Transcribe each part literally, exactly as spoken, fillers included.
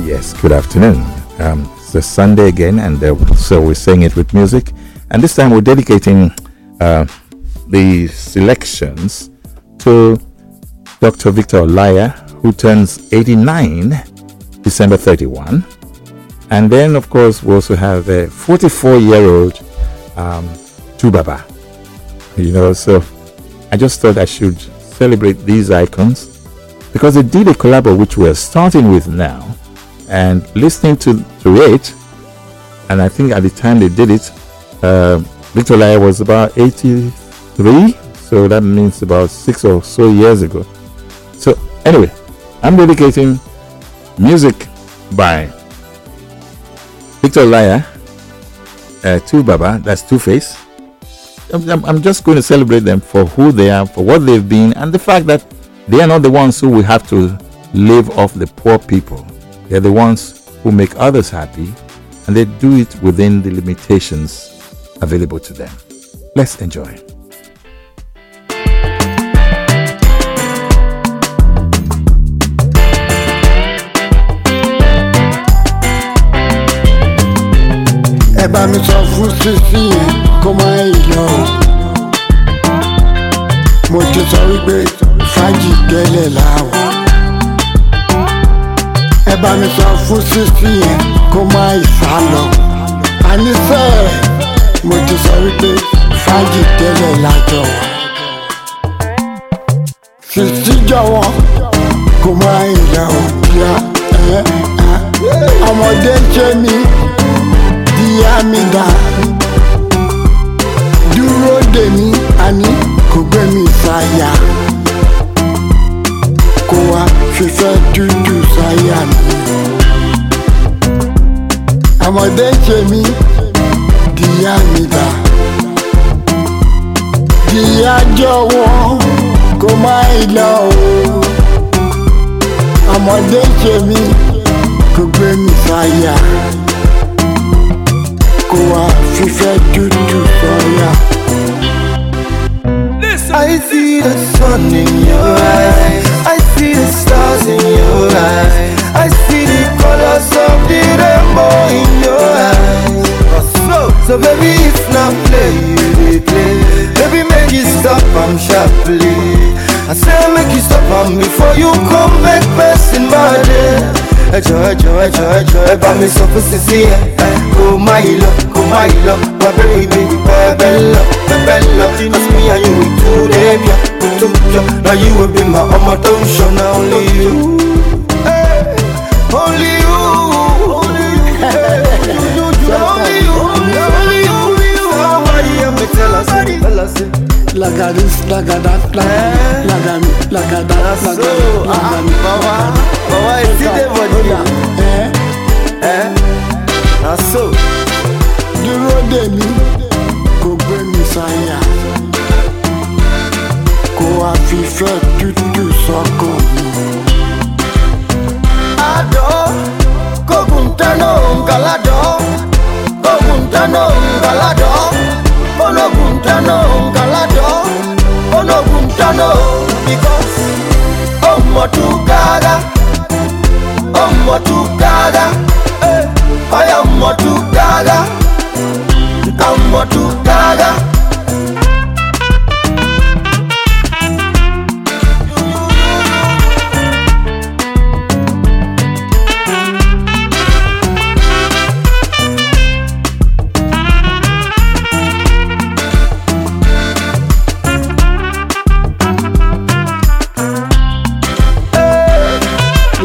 Yes, good afternoon. Um, it's a Sunday again, and uh, so we're saying it with music. And this time we're dedicating uh, the selections to Doctor Victor Olaiya, who turns eighty-nine December thirty-first. And then, of course, we also have a forty-four-year-old um, two Baba. You know, so I just thought I should celebrate these icons because they did a collabo which we're starting with now and listening to, to it. And I think at the time they did it, uh, Victor Olaiya was about eighty-three. So that means about six or so years ago. So anyway, I'm dedicating music by Victor Olaiya, uh, two Baba, that's two Face. I'm, I'm, I'm just going to celebrate them for who they are, for what they've been, and the fact that they are not the ones who will have to live off the poor people. They're the ones who make others happy, and they do it within the limitations available to them. Let's enjoy. Eba mi sọ fún sísí yẹn kó má yọ. Mo ti sọ wípé fàájì gẹ́lẹ̀ láwọ̀. Eba mi sọ fún sísí yẹn kó má ìsálọ. Àníṣẹ́ mo ti sọ wípé fàájì gẹ́lẹ̀ lájọ. Sísí jọ̀wọ́ kó má ìyá òkúra. Ọmọdé ń ṣe mí. Yà mí dá dúró dè mí àní kò gbé mi sáyà kó wá fífẹ́ dúdú sáyà mi àmọ̀dé ṣe mí dìyà mí dá dìyà jọ̀wọ́ kó má lọ o àmọ̀dé ṣe mí kò gbé mi sáyà. I see the sun in your eyes. I see the stars in your eyes. I see the colors of the rainbow in your eyes. So baby, it's not play you play. Baby, make it stop, I'm sharply. I say make it stop, I'm before you come back, passing my day. Joy, joy, joy, joy, but me so for sincere. Go my love, go my love, my baby, my bella, my bella. Cause me and you we two, baby, we two, yeah. Now you will be my own attention, only you, hey, only you, only you, hey, you, you, only you, only you, only you. Somebody help me tell us, tell us. Laga this, laga that, laga me, laga that, laga me, laga me. Mama, mama, I see the body. Eh, eh, na so. The road dey me, go bring me saya. Go afife tutu soko. Ado, go guntano galado, go guntano galado, go no guntano galado. No guntano because oh motukaga, oh motukaga, eh, I am motukaga, I'm motukaga.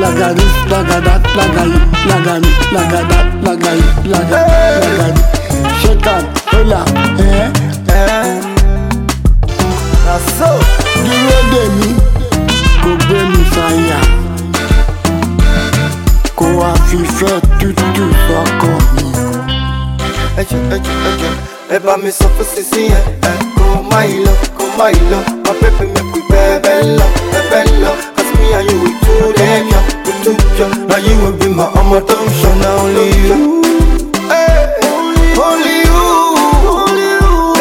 Laga this, laga that, laga you, laga me, laga that, laga you, laga, laga you. Shake up, hola, eh, eh. That's so. The road dey me, go bring me fire. Go afife tutu soko mi. Eche, eche, eche. Eba mi so for sisi eh. Go my love, go my love. My baby make we bebe love, bebe love. Me and you will do them, yeah, we do, yeah. Now you will be my attention, only you, hey, only you, only you,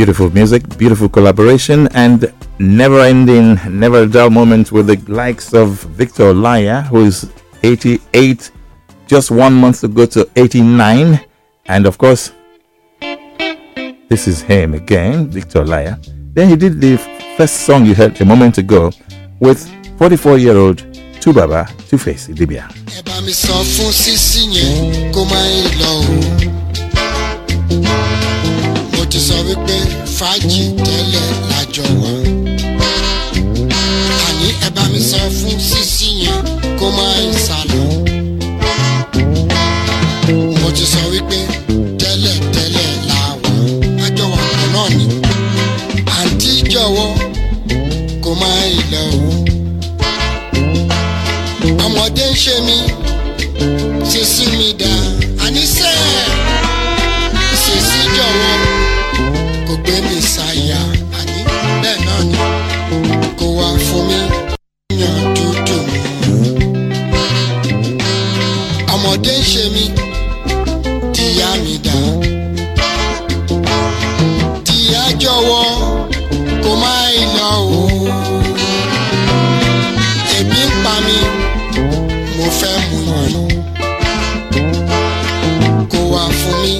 Beautiful music, beautiful collaboration, and never-ending, never-dull moment with the likes of Victor Olaiya, who is eighty-eight, just one month to go to eighty-nine. And of course, this is him again, Victor Olaiya. Then he did the first song you heard a moment ago with forty-four-year-old two Baba, two Face Idibia. Ti sọ wípé fàájì tẹ́lẹ̀ lájọ wa. Àní ẹ bá mi sọ fún sísí yẹn kó máa ń sálọ. Mo ti sọ wípé tẹ́lẹ̀ tẹ́lẹ̀ làwọn àjọ wa kan náà ni. Àǹtí jọ̀wọ́ kó máa ń lọ o. Ọmọdé ń ṣe mí, sísí mi dá. Àní sẹ́ẹ̀, sísí jọ̀wọ́. Messiah, I need that none. Go out for me, you do do. I'm a day shame, Diamida Diajoa, come I know. A big pami, no family. Go out for me.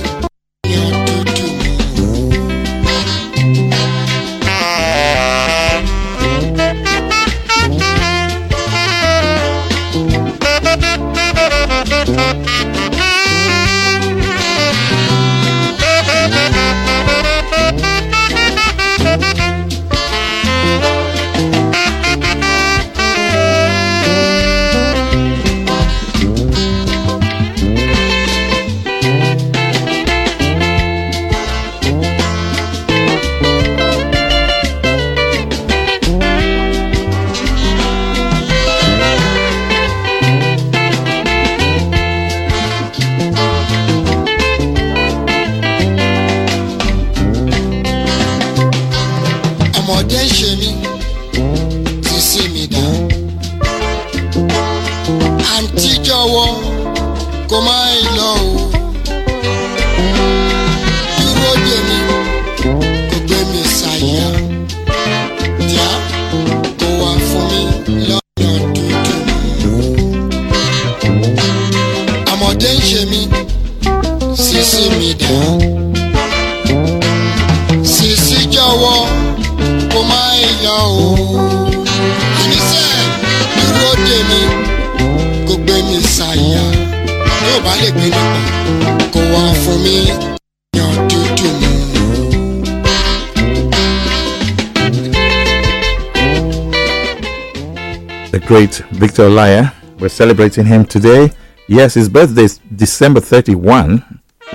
Great Victor Olaiya, we're celebrating him today. Yes, his birthday is December thirty-first,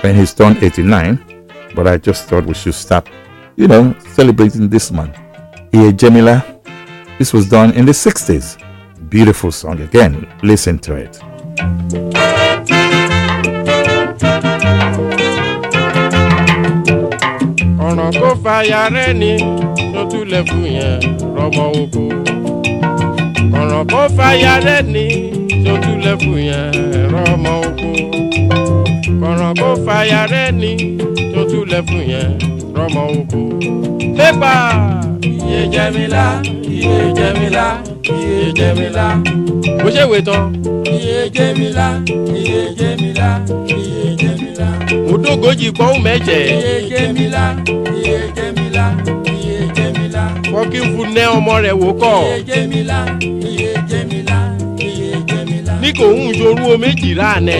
when he's turned eighty-nine, but I just thought we should stop, you know, celebrating this month. Here, Jamila, this was done in the sixties. Beautiful song again. Listen to it. Ọ̀rọ̀ kó fàyà rẹ̀ ní sójú lẹ́fù yẹn ẹ̀rọ ọmọ oko. Ọ̀rọ̀ kó fàyà rẹ̀ ní sójú lẹ́fù yẹn ẹ̀rọ ọmọ oko. Pépà! Iye Jẹ́mílá, iye Jẹ́mílá, iye Jẹ́mílá. Mo ṣe wé tán. Iye Jẹ́mílá, iye Jẹ́mílá, iye Jẹ́mílá. Mo dógójì pọ́ùn mẹ́jẹ̀. Iye Jẹ́mílá, iye Jẹ́mílá, iye Jẹ́mílá. Fọ́kín fún nẹ́ ọmọ rẹ̀ wò kọ́. Iye Jẹ́mílá. Ní kò ń jorú o méjìlá nẹ.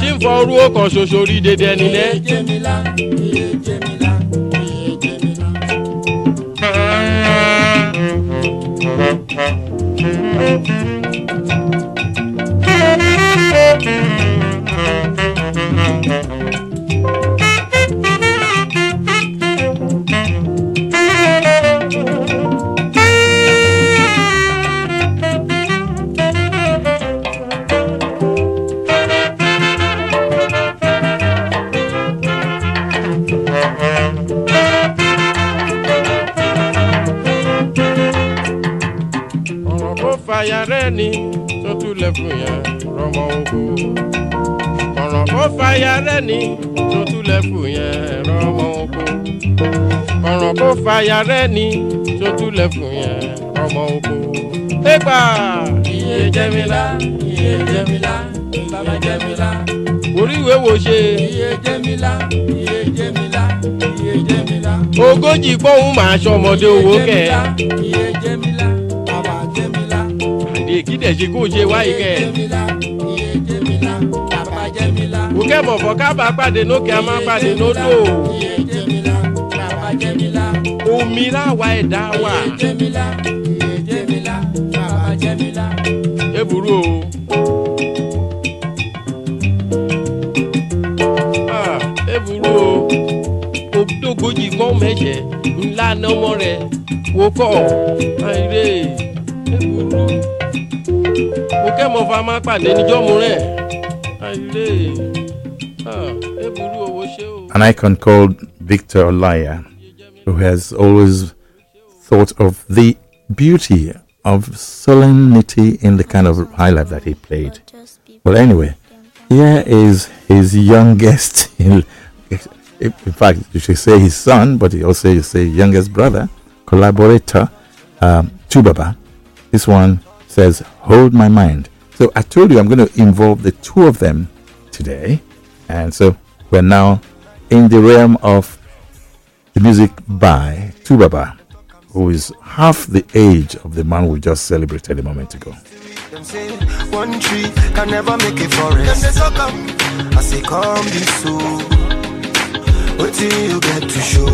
Tí ń fọ orú o kan ṣoṣo rí dédé ẹni nẹ. Ọ̀rọ̀ kó fàyà rẹ̀ ní sójú lẹ́fù yẹn rọmọ oko. Oro fire any, no to left yeah, Romoko. Oro go fire any, no to left yeah, Romoko. Eba, ye Jamila, ye Jamila, Baba Jamila. Oriwe wo se, ye Jamila, ye Jamila, ye Jamila. Ogoji gbohun ma somode owo ke, ye Jamila, Baba Jamila. Ade kide se ko se wa ike. We came up for Kabapa de Nokia Mapa de Noto. Umila, why Dawa? Jemila, Jemila, Papa Jemila, Eburu. Ah, Eburu. Obdo Goji Gomeje, Ula no more. Woko, Ire, Eburu. We came up for Mapa de Nijomore. An icon called Victor Olaiya, who has always thought of the beauty of solemnity in the kind of high life that he played. Well, anyway, here is his youngest, in, in fact, you should say his son, but you also say youngest brother, collaborator, um, two Baba. This one says, "Hold My Mind." So I told you I'm going to involve the two of them today. And so we're now in the realm of the music by two Baba, who is half the age of the man we just celebrated a moment ago. Them say one tree can never make a forest. I say come be so. What do you get to show?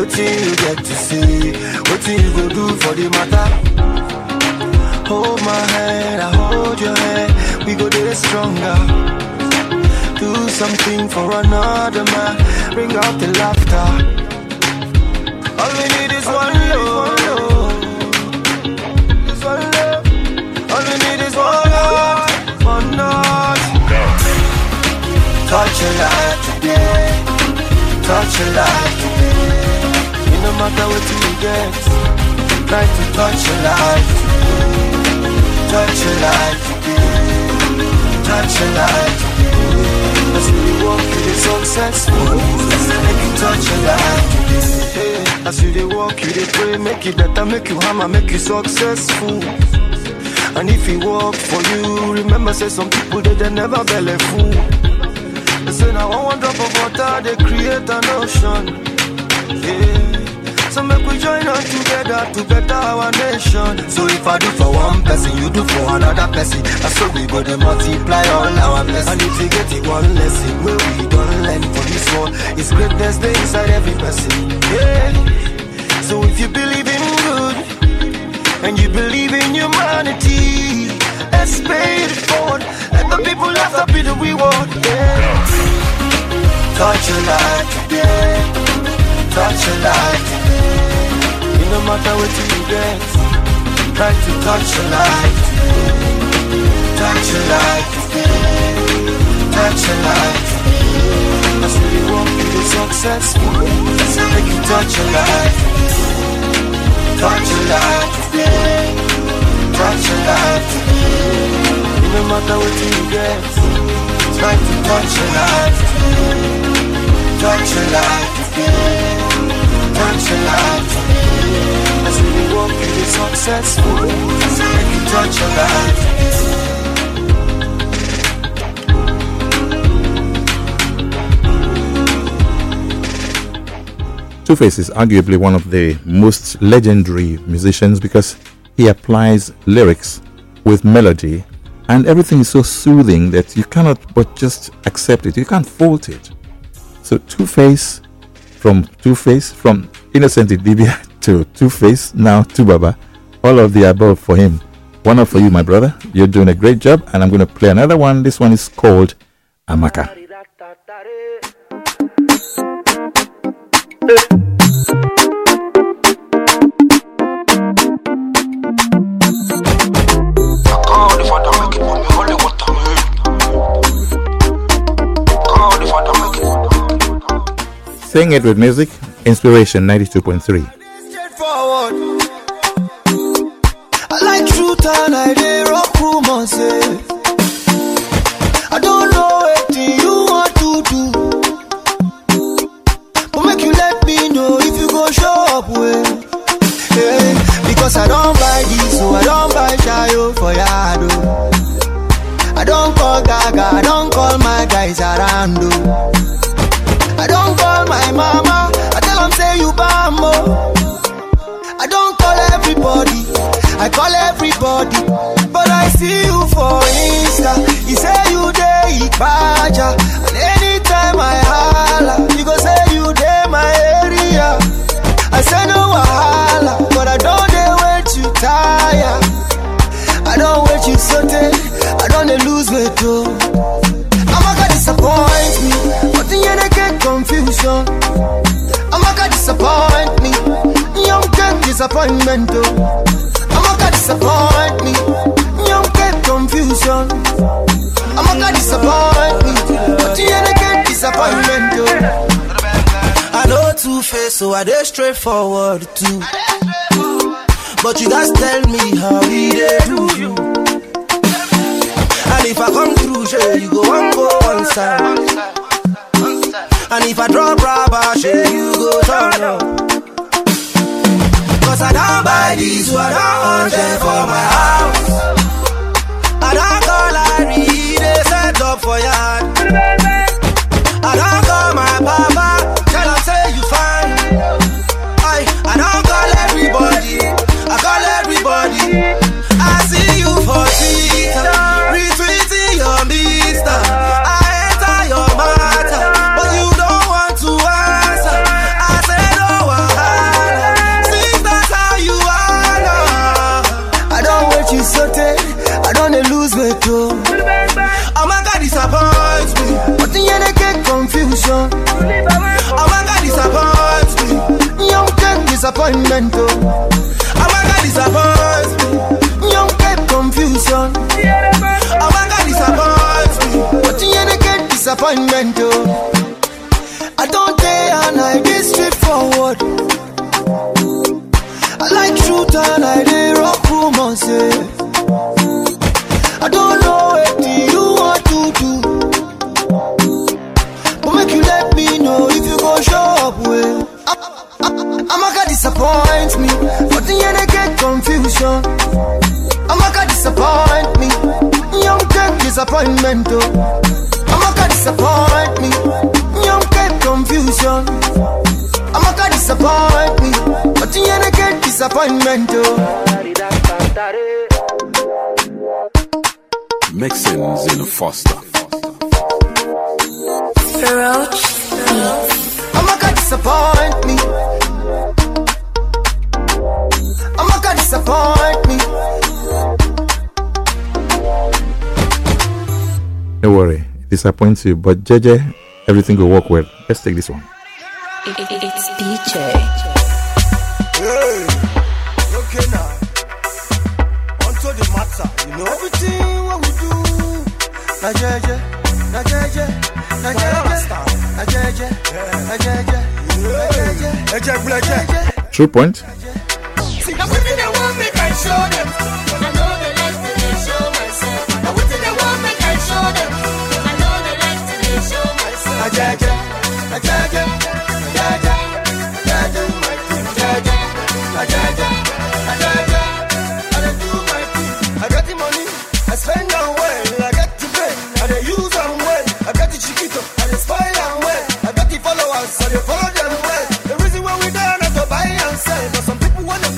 What do you get to see? What do you go do for the matter? Hold my hand, I hold your hand. We go there stronger. Do something for another man. Bring out the laughter. All we need is one love. Is one love. All we need is one love. One love. Touch your life today. Touch your life today. No matter what you get, try to touch your life today. Touch your life, touch your life. As you walk you dey successful. Make you touch your life. Hey, as you dey walk you dey pray. Make it better, make you hammer, make you successful. And if it work for you, remember say some people they, they never belly fool. They say now one drop of water they create an ocean. Yeah. So make we join us together to better our nation. So if I do for one person, you do for another person. That's so we go to multiply all our blessings. And if you get it one lesson, well, we don't learn for this world. It's greatness there inside every person. Yeah. So if you believe in good, and you believe in humanity, let's pay it forward. Let the people have to be the reward. Yeah. Touch your life today. Touch your life today. No matter what you get, try to touch your life. Touch your life. Touch your life. As we walk through the successful, make you touch your life. Touch your life. Touch your life. No matter what you get, try to touch your life. Touch your life. Touch your life. As we walk in the successful, make you touch your life. two Face is arguably one of the most legendary musicians because he applies lyrics with melody and everything is so soothing that you cannot but just accept it. You can't fault it. So two Face, from two Face, from Innocent Idibia to two Face, now two Baba, all of the above for him. One up for you, my brother. You're doing a great job, and I'm going to play another one. This one is called Amaka. Sing it with music. Inspiration ninety-two point three. I like truth and I dey rock rumors. I don't know. Cause I don't buy this, so I don't buy shayo for yado. I don't call Gaga, I don't call my guys around. I don't call my mama, I tell them say you bamo. I don't call everybody, I call everybody. But I see you for Insta, you say you dey Ibaja. And anytime I holla, you go say you dey my area. I say no wahala, but I don't dey wait you tire. I don't wait you sote, I don't dey lose weight too. I'ma go disappoint me, but you dey get confusion. I'ma go disappoint me, you get disappointment too. I'ma go disappoint me, you get confusion. I'ma go disappoint me, but you dey get disappointment too. I know two face, so I dey straightforward too. But you guys tell me how we dey do you. And if I come through, sure, you go and go one side. And if I drop rubber, sure, you go turn up. Cause I don't buy these, so I don't want them for my house. I don't call I read, they set up for yard. I don't call my papa. I don't call everybody, I call everybody. I see you for Twitter, retweeting your Mister. I enter your matter, but you don't want to answer. I say no wahala, see that's how you are. I don't want you so take, I don't lose weight too. Oh my God, disappoint me, but you don't get confusion. Oh my God, disappoint me. Disappointment, oh. I want to disappoint me. You get confusion. I want to disappoint me. But you get disappointment, oh. I don't day and I get straightforward. I like truth and I dey rock rumors, eh. I don't know what you want to do, but make you let me know if you go show up well. I'ma go disappoint me, but you don't get confusion. I'ma go disappoint me, you don't get disappointment. I'ma go disappoint me, you don't get confusion. I'ma go disappoint me, but you don't get disappointment. Mixings in a Foster. Roach. I'ma go disappoint me. I'ma go disappoint me. Don't worry, it disappoints you, but J J, everything will work well. Let's take this one. It, it, it's D J. Hey, okay now. Onto the matter, you know everything what we do. Na J J, na J J, na J J, na J J, na J J, na J J, na J J. True point. See, I'm within the one make I show them. I know they like to they show myself. I'm within the one make I show them. I know they like to they show myself. I jaja, I jaja, I jaja, I jaja, my team, jaja, I jaja, I jaja, I don't do my thing. I got the money, I spend on well, I got the pay, I don't use on well, I got the chiquito, I don't spoil on well, I got the followers, so they follow them well. The reason why we done is to buy and sell, but some people want to.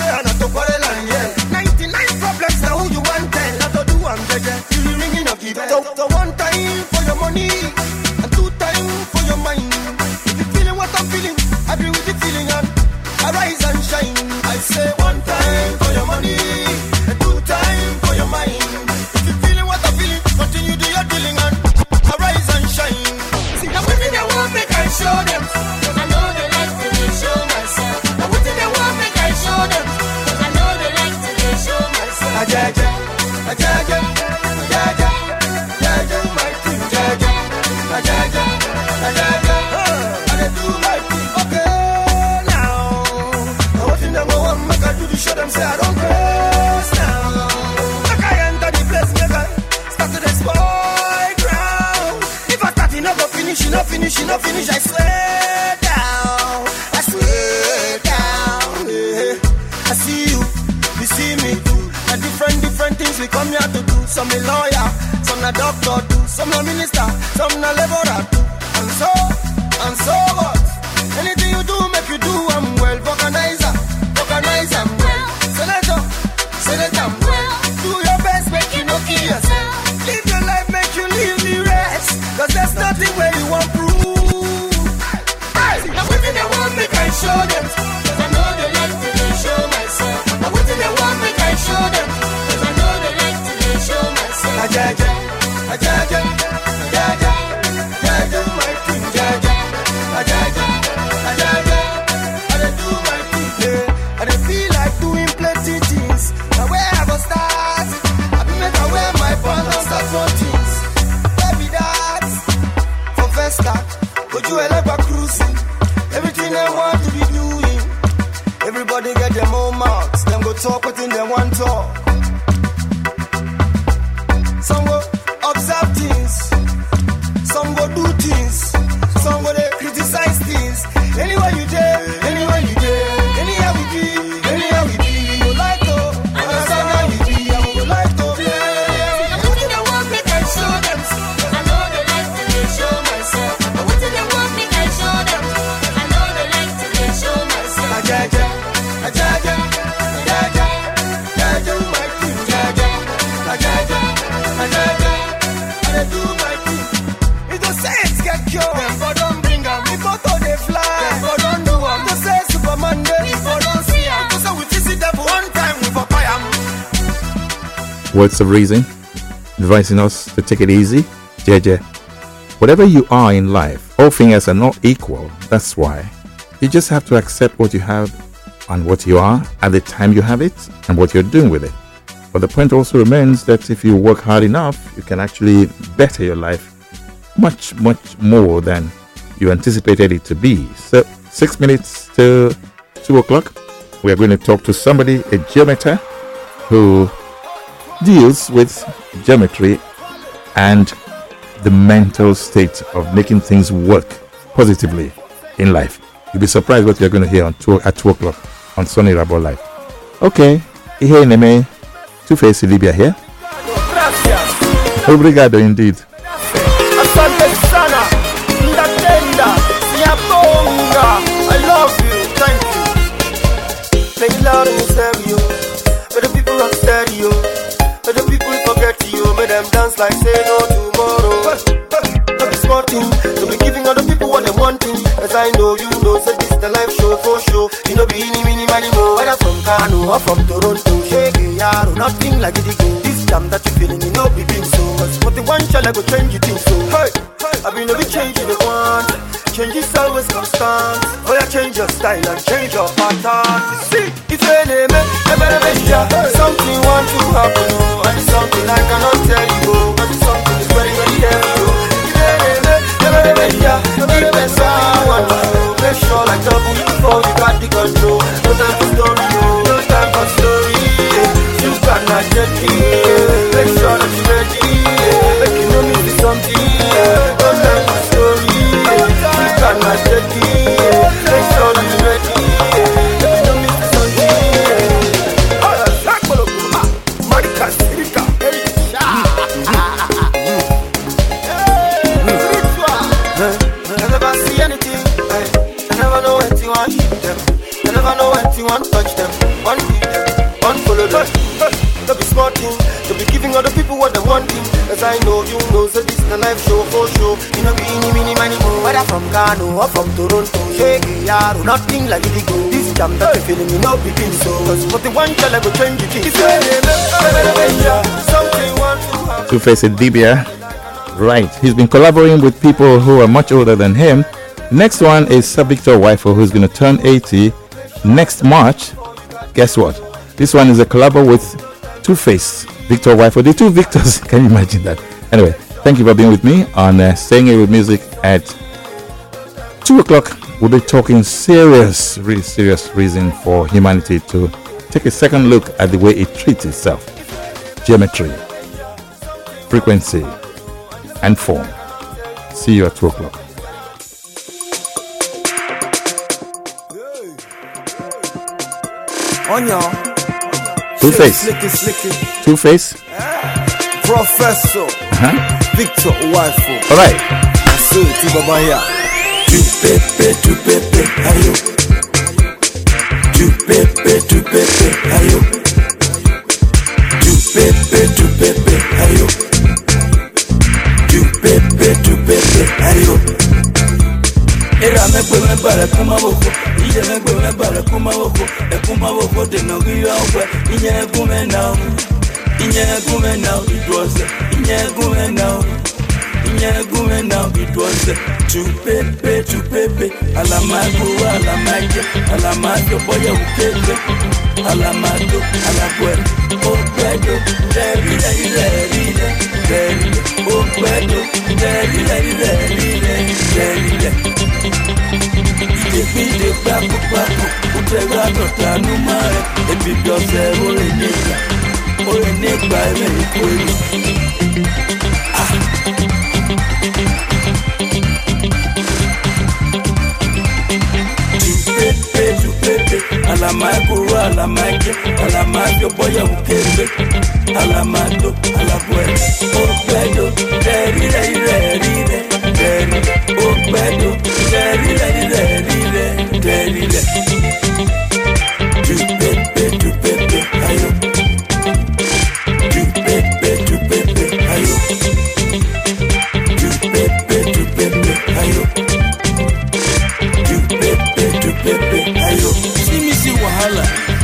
So, so one time for your money and two time for your mind. If you feeling what I'm feeling, I be with the feeling and I rise and shine. I say one time for your money and two time for your mind. If you feeling what I'm feeling, continue do your dealing and I rise and shine. See, I'm within the world, make I show them. I know they like to they show myself. I'm within the world, make I show them. I know they like to they show myself. I jaja, I jaja, I jaja. I jaja, I jaja, I dey do my thing. Okay, now I want to number one, make I do the show them say I don't press now. Make I enter the place, make I start to the spoil ground. If I start, you no go finish, you no finish, you no finish. I swear. some a lawyer, some a doctor too, some a minister, some a laborer too. And so, and so what? Anything you do, make you do, I'm well. Organizer, organizer, I'm well. Senator, senator, I'm well. Do your best, make you no kill yourself. Live your life, make you live the rest. Cause there's nothing where you won't prove. Hey, now within the world, make I show them. Cause I know they like to they show myself. Now within the world, make I show them. Cause I know they like to they show myself. Ajaja, ajaja, ajaja, ajaja, my king, ajaja, ajaja. Talk within them one talk. Some go observe things, some go do things, some go they criticize things. Anywhere you dare, anywhere you dare, anyhow we be, anyhow we be. You like to, understand how we be, I would like to. I'm within the world, make I show them. I know they like to they show myself. I'm within the world, make I show them. I know they like to they show myself. I jaja, I jaja. Words of reason, advising us to take it easy. J J, whatever you are in life, all fingers are not equal. That's why you just have to accept what you have and what you are at the time you have it and what you're doing with it. But the point also remains that if you work hard enough, you can actually better your life much, much more than you anticipated it to be. So, six minutes to two o'clock, we are going to talk to somebody, a geometer, who deals with geometry and the mental state of making things work positively in life. You'll be surprised what you're going to hear on two, at two o'clock on Sonny Rabo Live. Okay, here in M A, two Face Idibia here. Obrigado indeed. I love you, thank you. Play loud in the stereo, but the people are stereo. But the people forget you, make them dance like say no tomorrow. But it's nothing to be giving other people what they wanting. As I know you know, say this the life show for show. You know be any mini money more. Whether from Kano or from Toronto, shake it, yaro, nothing like it again. This jam that you feeling, you know be being so. Cause for the one child I go change you things so. Hey, I've been every change you the one. Change is always constant. Oh yeah, change your style and change your pattern. See, if you name it, never ever share. Something want to happen, oh, and it's something I cannot tell you, oh, but it's something is very, very heavy, oh. If you name it, never ever share. If there's something you want to know, make sure like double before you got the control. No time for story, oh, no time for story, yeah. You cannot get it, yeah. Make sure that you're ready, yeah. Make you know me with something, yeah. No time for story. I'm not ready, make sure you ready. Let me know it's on the air. All right, black follow, Marika, Sirika, I never see anything, hey. I never know what you want to hit them. I never know what you want to touch them. One feed them, one follow them. Don't be smarting, don't be giving other people what they want in. As I know you know, so this is the life show for show. You know be any, mini, mini, more. Whether from Kano or from Toronto, shake it, yaro, nothing like it go. This jam that you feeling, you know begin so. Cause for the one child I go change it. It's a something want to happen. two Face Idibia, right, he's been collaborating with people who are much older than him. Next one is Victor Uwaifo, who's going to turn eighty next March. Guess what? This one is a collabo with two Face. Victor Uwaifo, the two Victors, can you imagine that? Anyway, thank you for being with me on uh, Staying Here With Music at two o'clock. We'll be talking serious, really serious reason for humanity to take a second look at the way it treats itself. Geometry, frequency, and form. See you at two o'clock. On your two Face. Two Face. Professor uh-huh. Victor Uwaifo. All right. I say two Baba here. two Pepe, two Pepe, ayo. two Pepe, two Pepe, ayo. two Pepe, two Pepe, ayo. two Pepe, two Pepe, ayo. Era me pwe me bare kuma woko. Ije me pwe me bare kuma woko. E kuma woko de no giyo awwe. Ije me kume na Inya gume now it was Inya gume now Inya gume now it was two Pepe two Pepe alamago alamaje alamajo boya ukeke alamago alagwe opedo deri deri deri deri opedo deri deri deri deri deri Oh, you need by me, please. Two Pepe, two Pepe, alamaguru, alamage, alamage, boya ukebe, alamado, alabwe. Oh, bedo, deri, deri, deri, deri. Oh, bedo, deri, deri, deri, deri, deri. two Pepe, two Pepe, ayo.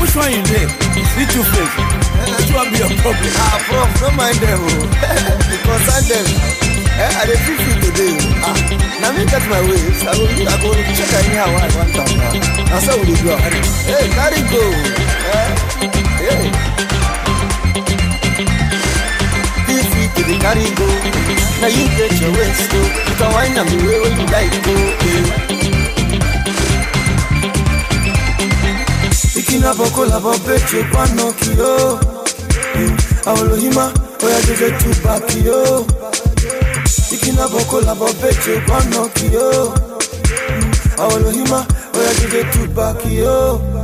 Which one you did? It's two Face. Which one be your problem? Ah, bro, don't mind them. Because I them. Eh, I didn't feel today. Ah, now me get my waves. I go, I go check anyhow I want to. That's how we do. Hey, carry go. Eh, hey. Feel free to the carry go. Now you get your waves too. You can wind up the way when you like go. Hey. Kina boko la babeche pano kilo Aolohima oya jeje tuba kilo Kina boko la babeche pano kilo Aolohima oya jeje tuba kilo